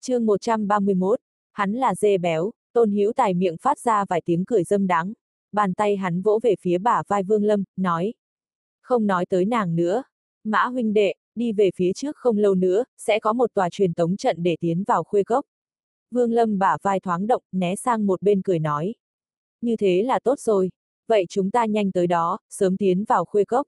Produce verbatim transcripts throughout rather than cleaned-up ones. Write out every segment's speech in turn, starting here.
Chương một trăm ba mươi mốt, hắn là dê béo. Tôn Hữu Tài miệng phát ra vài tiếng cười dâm đắng, bàn tay hắn vỗ về phía bả vai Vương Lâm, nói. Không nói tới nàng nữa. Mã huynh đệ, đi về phía trước không lâu nữa, sẽ có một tòa truyền tống trận để tiến vào khuê cốc. Vương Lâm bả vai thoáng động, né sang một bên cười nói. Như thế là tốt rồi. Vậy chúng ta nhanh tới đó, sớm tiến vào khuê cốc.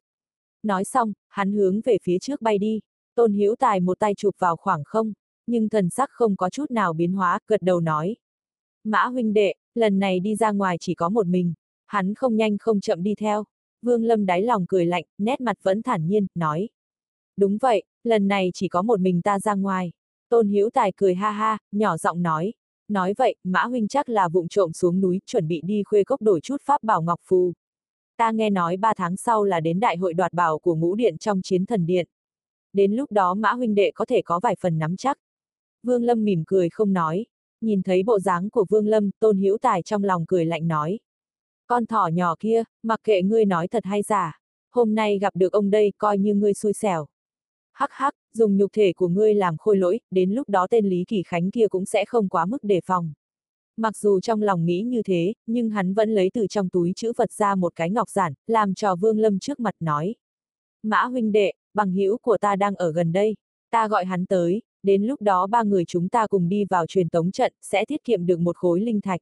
Nói xong, hắn hướng về phía trước bay đi. Tôn Hữu Tài một tay chụp vào khoảng không, nhưng thần sắc không có chút nào biến hóa, gật đầu nói. Mã huynh đệ, lần này đi ra ngoài chỉ có một mình. Hắn không nhanh không chậm đi theo. Vương Lâm đáy lòng cười lạnh, nét mặt vẫn thản nhiên, nói. Đúng vậy, lần này chỉ có một mình ta ra ngoài. Tôn Hữu Tài cười ha ha, nhỏ giọng nói. Nói vậy, Mã huynh chắc là vụng trộm xuống núi, chuẩn bị đi khuê cốc đổi chút pháp bảo ngọc phù. Ta nghe nói ba tháng sau là đến đại hội đoạt bảo của ngũ điện trong chiến thần điện. Đến lúc đó Mã huynh đệ có thể có vài phần nắm chắc. Vương Lâm mỉm cười không nói. Nhìn thấy bộ dáng của Vương Lâm, Tôn Hữu Tài trong lòng cười lạnh nói. Con thỏ nhỏ kia, mặc kệ ngươi nói thật hay giả, hôm nay gặp được ông đây coi như ngươi xui xẻo. Hắc hắc, dùng nhục thể của ngươi làm khôi lỗi, đến lúc đó tên Lý Kỳ Khánh kia cũng sẽ không quá mức đề phòng. Mặc dù trong lòng nghĩ như thế, nhưng hắn vẫn lấy từ trong túi chữ vật ra một cái ngọc giản, làm cho Vương Lâm trước mặt nói. Mã huynh đệ, bằng hữu của ta đang ở gần đây, ta gọi hắn tới, đến lúc đó ba người chúng ta cùng đi vào truyền tống trận, sẽ tiết kiệm được một khối linh thạch.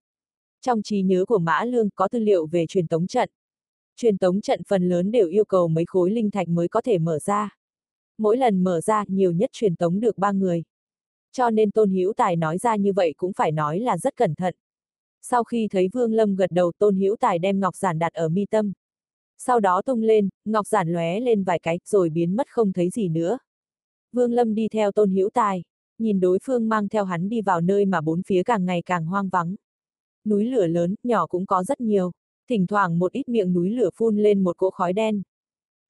Trong trí nhớ của Mã Lương có tư liệu về truyền tống trận. Truyền tống trận phần lớn đều yêu cầu mấy khối linh thạch mới có thể mở ra. Mỗi lần mở ra nhiều nhất truyền tống được ba người. Cho nên Tôn Hữu Tài nói ra như vậy cũng phải nói là rất cẩn thận. Sau khi thấy Vương Lâm gật đầu, Tôn Hữu Tài đem ngọc giản đặt ở mi tâm. Sau đó tung lên, ngọc giản lóe lên vài cái rồi biến mất không thấy gì nữa. Vương Lâm đi theo Tôn Hữu Tài, nhìn đối phương mang theo hắn đi vào nơi mà bốn phía càng ngày càng hoang vắng. Núi lửa lớn, nhỏ cũng có rất nhiều, thỉnh thoảng một ít miệng núi lửa phun lên một cỗ khói đen.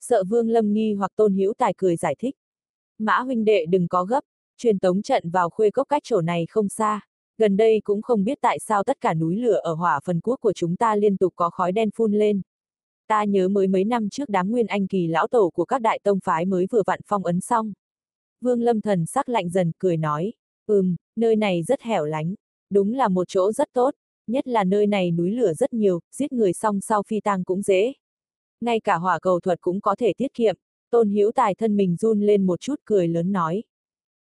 Sợ Vương Lâm nghi hoặc, Tôn Hữu Tài cười giải thích. Mã huynh đệ đừng có gấp, truyền tống trận vào khuê cốc cách chỗ này không xa. Gần đây cũng không biết tại sao tất cả núi lửa ở hỏa phần quốc của chúng ta liên tục có khói đen phun lên. Ta nhớ mới mấy năm trước đám Nguyên Anh kỳ lão tổ của các đại tông phái mới vừa vặn phong ấn xong. Vương Lâm thần sắc lạnh dần cười nói, ừm, nơi này rất hẻo lánh, đúng là một chỗ rất tốt, nhất là nơi này núi lửa rất nhiều, giết người xong sau phi tang cũng dễ. Ngay cả hỏa cầu thuật cũng có thể tiết kiệm. Tôn Hữu Tài thân mình run lên một chút cười lớn nói.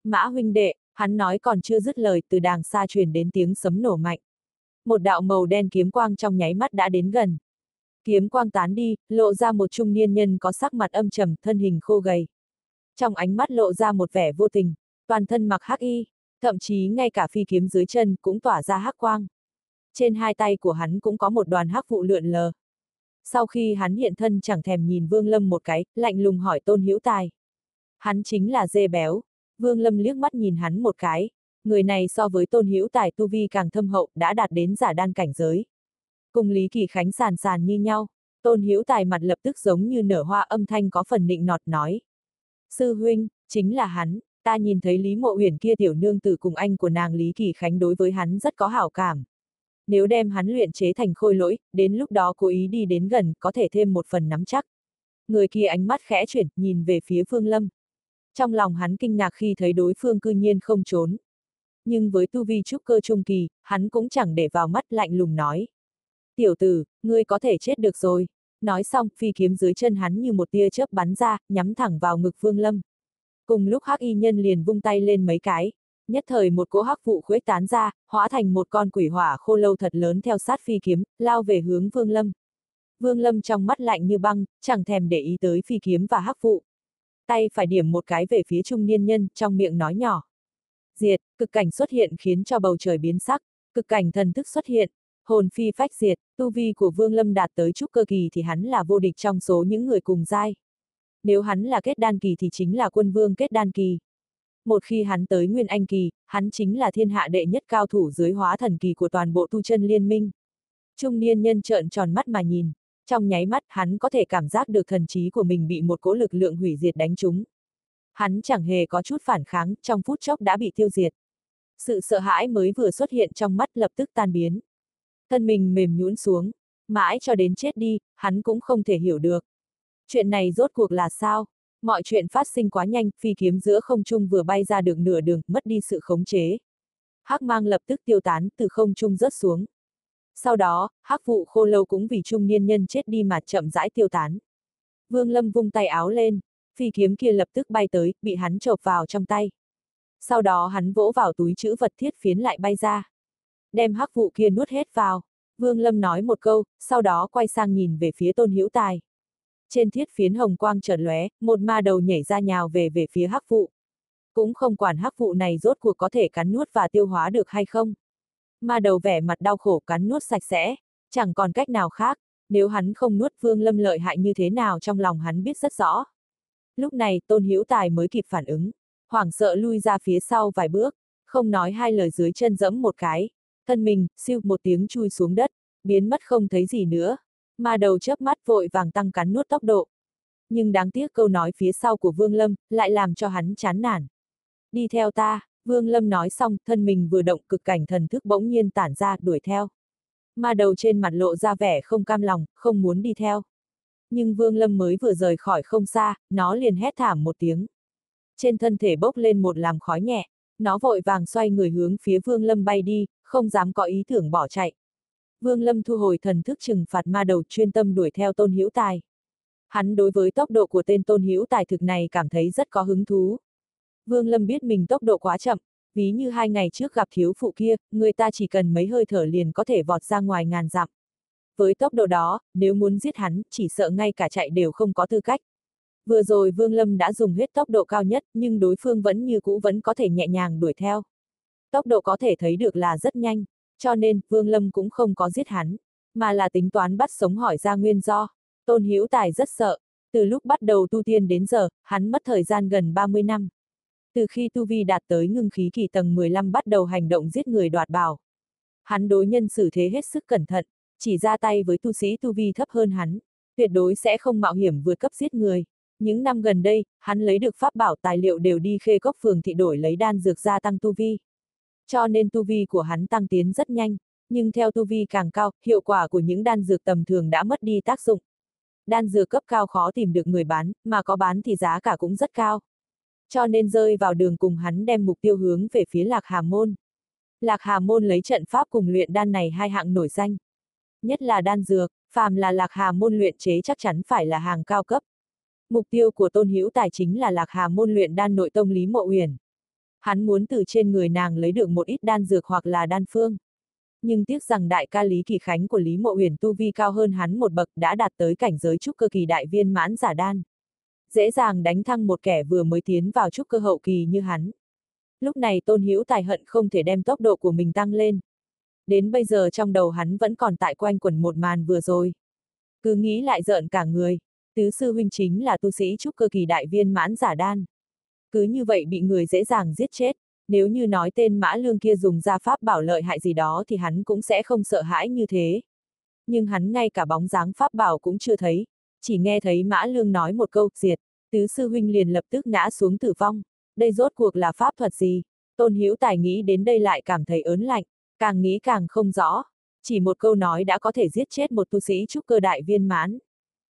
Mã huynh đệ, hắn nói còn chưa dứt lời, từ đàng xa truyền đến tiếng sấm nổ mạnh. Một đạo màu đen kiếm quang trong nháy mắt đã đến gần. Kiếm quang tán đi, lộ ra một trung niên nhân có sắc mặt âm trầm, thân hình khô gầy. Trong ánh mắt lộ ra một vẻ vô tình, toàn thân mặc hắc y, thậm chí ngay cả phi kiếm dưới chân cũng tỏa ra hắc quang. Trên hai tay của hắn cũng có một đoàn hắc vụ lượn lờ. Sau khi hắn hiện thân chẳng thèm nhìn Vương Lâm một cái, lạnh lùng hỏi Tôn Hữu Tài. Hắn chính là dê béo. Vương Lâm liếc mắt nhìn hắn một cái, người này so với Tôn Hữu Tài tu vi càng thâm hậu, đã đạt đến giả đan cảnh giới. Cùng Lý Kỳ Khánh sàn sàn như nhau. Tôn Hữu Tài mặt lập tức giống như nở hoa, âm thanh có phần nịnh nọt nói. Sư huynh, chính là hắn, ta nhìn thấy Lý Mộ Huyền kia tiểu nương tử cùng anh của nàng Lý Kỳ Khánh đối với hắn rất có hảo cảm. Nếu đem hắn luyện chế thành khôi lỗi, đến lúc đó cố ý đi đến gần, có thể thêm một phần nắm chắc. Người kia ánh mắt khẽ chuyển, nhìn về phía Vương Lâm. Trong lòng hắn kinh ngạc khi thấy đối phương cư nhiên không trốn. Nhưng với tu vi trúc cơ trung kỳ, hắn cũng chẳng để vào mắt, lạnh lùng nói. Tiểu tử, ngươi có thể chết được rồi. Nói xong, phi kiếm dưới chân hắn như một tia chớp bắn ra, nhắm thẳng vào ngực Vương Lâm. Cùng lúc hắc y nhân liền vung tay lên mấy cái. Nhất thời một cỗ hắc vụ khuếch tán ra, hóa thành một con quỷ hỏa khô lâu thật lớn theo sát phi kiếm, lao về hướng Vương Lâm. Vương Lâm trong mắt lạnh như băng, chẳng thèm để ý tới phi kiếm và hắc vụ. Tay phải điểm một cái về phía trung niên nhân, trong miệng nói nhỏ. Diệt, cực cảnh xuất hiện khiến cho bầu trời biến sắc, cực cảnh thần thức xuất hiện, hồn phi phách diệt, tu vi của Vương Lâm đạt tới trúc cơ kỳ thì hắn là vô địch trong số những người cùng giai. Nếu hắn là kết đan kỳ thì chính là quân vương kết đan kỳ. Một khi hắn tới Nguyên Anh kỳ, hắn chính là thiên hạ đệ nhất cao thủ dưới hóa thần kỳ của toàn bộ tu chân liên minh. Trung niên nhân trợn tròn mắt mà nhìn, trong nháy mắt hắn có thể cảm giác được thần trí của mình bị một cỗ lực lượng hủy diệt đánh trúng. Hắn chẳng hề có chút phản kháng, trong phút chốc đã bị tiêu diệt. Sự sợ hãi mới vừa xuất hiện trong mắt lập tức tan biến. Thân mình mềm nhũn xuống, mãi cho đến chết đi, hắn cũng không thể hiểu được. Chuyện này rốt cuộc là sao? Mọi chuyện phát sinh quá nhanh, phi kiếm giữa không trung vừa bay ra được nửa đường, mất đi sự khống chế. hắc mang lập tức tiêu tán, từ không trung rớt xuống. Sau đó, hắc vụ khô lâu cũng vì trung niên nhân chết đi mà chậm rãi tiêu tán. Vương Lâm vung tay áo lên, phi kiếm kia lập tức bay tới, bị hắn chộp vào trong tay. Sau đó hắn vỗ vào túi trữ vật thiết phiến lại bay ra. Đem hắc vụ kia nuốt hết vào. Vương Lâm nói một câu, sau đó quay sang nhìn về phía Tôn Hữu Tài. Trên thiết phiến hồng quang chợt lóe, một ma đầu nhảy ra nhào về về phía hắc vụ. Cũng không quản hắc vụ này rốt cuộc có thể cắn nuốt và tiêu hóa được hay không. Ma đầu vẻ mặt đau khổ cắn nuốt sạch sẽ, chẳng còn cách nào khác, nếu hắn không nuốt Vương Lâm lợi hại như thế nào trong lòng hắn biết rất rõ. Lúc này Tôn Hữu Tài mới kịp phản ứng, hoảng sợ lui ra phía sau vài bước, không nói hai lời dưới chân giẫm một cái, thân mình, siêu một tiếng chui xuống đất, biến mất không thấy gì nữa. Ma đầu chớp mắt vội vàng tăng cắn nuốt tốc độ. Nhưng đáng tiếc câu nói phía sau của Vương Lâm lại làm cho hắn chán nản. Đi theo ta, Vương Lâm nói xong, thân mình vừa động cực cảnh thần thức bỗng nhiên tản ra, đuổi theo. Ma đầu trên mặt lộ ra vẻ không cam lòng, không muốn đi theo. Nhưng Vương Lâm mới vừa rời khỏi không xa, nó liền hét thảm một tiếng. Trên thân thể bốc lên một làn khói nhẹ, nó vội vàng xoay người hướng phía Vương Lâm bay đi, không dám có ý tưởng bỏ chạy. Vương Lâm thu hồi thần thức trừng phạt ma đầu, chuyên tâm đuổi theo Tôn Hữu Tài. Hắn đối với tốc độ của tên Tôn Hữu Tài thực này cảm thấy rất có hứng thú. Vương Lâm biết mình tốc độ quá chậm, ví như hai ngày trước gặp thiếu phụ kia, người ta chỉ cần mấy hơi thở liền có thể vọt ra ngoài ngàn dặm. Với tốc độ đó, nếu muốn giết hắn, chỉ sợ ngay cả chạy đều không có tư cách. Vừa rồi Vương Lâm đã dùng hết tốc độ cao nhất, nhưng đối phương vẫn như cũ vẫn có thể nhẹ nhàng đuổi theo. Tốc độ có thể thấy được là rất nhanh, cho nên Vương Lâm cũng không có giết hắn, mà là tính toán bắt sống hỏi ra nguyên do. Tôn Hữu Tài rất sợ, từ lúc bắt đầu tu tiên đến giờ, hắn mất thời gian gần ba mươi năm. Từ khi tu vi đạt tới ngưng khí kỳ tầng mười lăm bắt đầu hành động giết người đoạt bảo. Hắn đối nhân xử thế hết sức cẩn thận, chỉ ra tay với tu sĩ tu vi thấp hơn hắn, tuyệt đối sẽ không mạo hiểm vượt cấp giết người. Những năm gần đây, hắn lấy được pháp bảo tài liệu đều đi khê cốc phường thị đổi lấy đan dược gia tăng tu vi. Cho nên tu vi của hắn tăng tiến rất nhanh, nhưng theo tu vi càng cao, hiệu quả của những đan dược tầm thường đã mất đi tác dụng. Đan dược cấp cao khó tìm được người bán, mà có bán thì giá cả cũng rất cao. Cho nên rơi vào đường cùng, hắn đem mục tiêu hướng về phía Lạc Hà Môn. Lạc Hà Môn lấy trận pháp cùng luyện đan này hai hạng nổi danh. Nhất là đan dược, phàm là Lạc Hà Môn luyện chế chắc chắn phải là hàng cao cấp. Mục tiêu của Tôn Hữu Tài chính là Lạc Hà Môn luyện đan nội tông Lý Mộ Huyền. Hắn muốn từ trên người nàng lấy được một ít đan dược hoặc là đan phương. Nhưng tiếc rằng đại ca Lý Kỳ Khánh của Lý Mộ Huyền tu vi cao hơn hắn một bậc, đã đạt tới cảnh giới trúc cơ kỳ đại viên mãn giả đan. Dễ dàng đánh thăng một kẻ vừa mới tiến vào trúc cơ hậu kỳ như hắn. Lúc này Tôn Hữu Tài hận không thể đem tốc độ của mình tăng lên. Đến bây giờ trong đầu hắn vẫn còn tại quanh quẩn một màn vừa rồi. Cứ nghĩ lại rợn cả người, tứ sư huynh chính là tu sĩ trúc cơ kỳ đại viên mãn giả đan. Cứ như vậy bị người dễ dàng giết chết, nếu như nói tên Mã Lương kia dùng ra pháp bảo lợi hại gì đó thì hắn cũng sẽ không sợ hãi như thế. Nhưng hắn ngay cả bóng dáng pháp bảo cũng chưa thấy. Chỉ nghe thấy Mã Lương nói một câu, diệt, tứ sư huynh liền lập tức ngã xuống tử vong. Đây rốt cuộc là pháp thuật gì? Tôn Hữu Tài nghĩ đến đây lại cảm thấy ớn lạnh, càng nghĩ càng không rõ. Chỉ một câu nói đã có thể giết chết một tu sĩ trúc cơ đại viên mãn.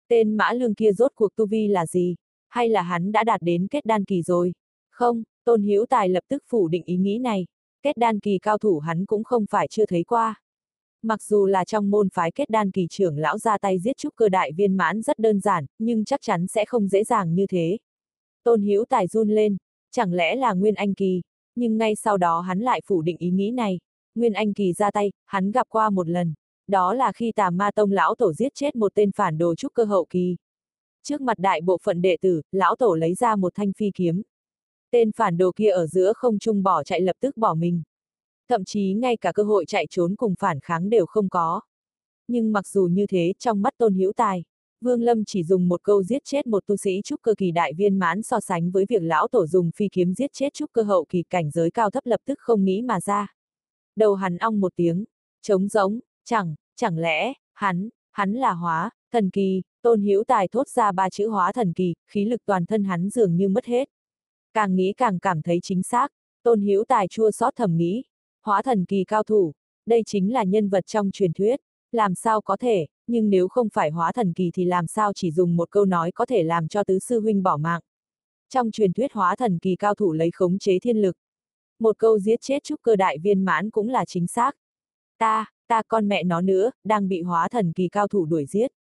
Tên Mã Lương kia rốt cuộc tu vi là gì? Hay là hắn đã đạt đến kết đan kỳ rồi? Không, Tôn Hữu Tài lập tức phủ định ý nghĩ này. Kết đan kỳ cao thủ hắn cũng không phải chưa thấy qua. Mặc dù là trong môn phái kết đan kỳ trưởng lão ra tay giết trúc cơ đại viên mãn rất đơn giản, nhưng chắc chắn sẽ không dễ dàng như thế. Tôn Hữu Tài run lên, chẳng lẽ là Nguyên Anh kỳ, nhưng ngay sau đó hắn lại phủ định ý nghĩ này. Nguyên Anh kỳ ra tay, hắn gặp qua một lần, đó là khi Tà Ma Tông lão tổ giết chết một tên phản đồ trúc cơ hậu kỳ. Trước mặt đại bộ phận đệ tử, lão tổ lấy ra một thanh phi kiếm. Tên phản đồ kia ở giữa không trung bỏ chạy, lập tức bỏ mình. Thậm chí ngay cả cơ hội chạy trốn cùng phản kháng đều không có. Nhưng mặc dù như thế, trong mắt Tôn Hữu Tài, Vương Lâm chỉ dùng một câu giết chết một tu sĩ trúc cơ kỳ đại viên mãn so sánh với việc lão tổ dùng phi kiếm giết chết trúc cơ hậu kỳ, cảnh giới cao thấp lập tức không nghĩ mà ra. Đầu hắn ong một tiếng, trống rỗng, chẳng, chẳng lẽ, hắn, hắn là hóa thần kỳ? Tôn Hữu Tài thốt ra ba chữ hóa thần kỳ, khí lực toàn thân hắn dường như mất hết. Càng nghĩ càng cảm thấy chính xác, Tôn Hữu Tài chua xót thầm nghĩ. Hóa thần kỳ cao thủ, đây chính là nhân vật trong truyền thuyết, làm sao có thể, nhưng nếu không phải hóa thần kỳ thì làm sao chỉ dùng một câu nói có thể làm cho tứ sư huynh bỏ mạng. Trong truyền thuyết hóa thần kỳ cao thủ lấy khống chế thiên lực. Một câu giết chết trúc cơ đại viên mãn cũng là chính xác. Ta, ta con mẹ nó nữa, đang bị hóa thần kỳ cao thủ đuổi giết.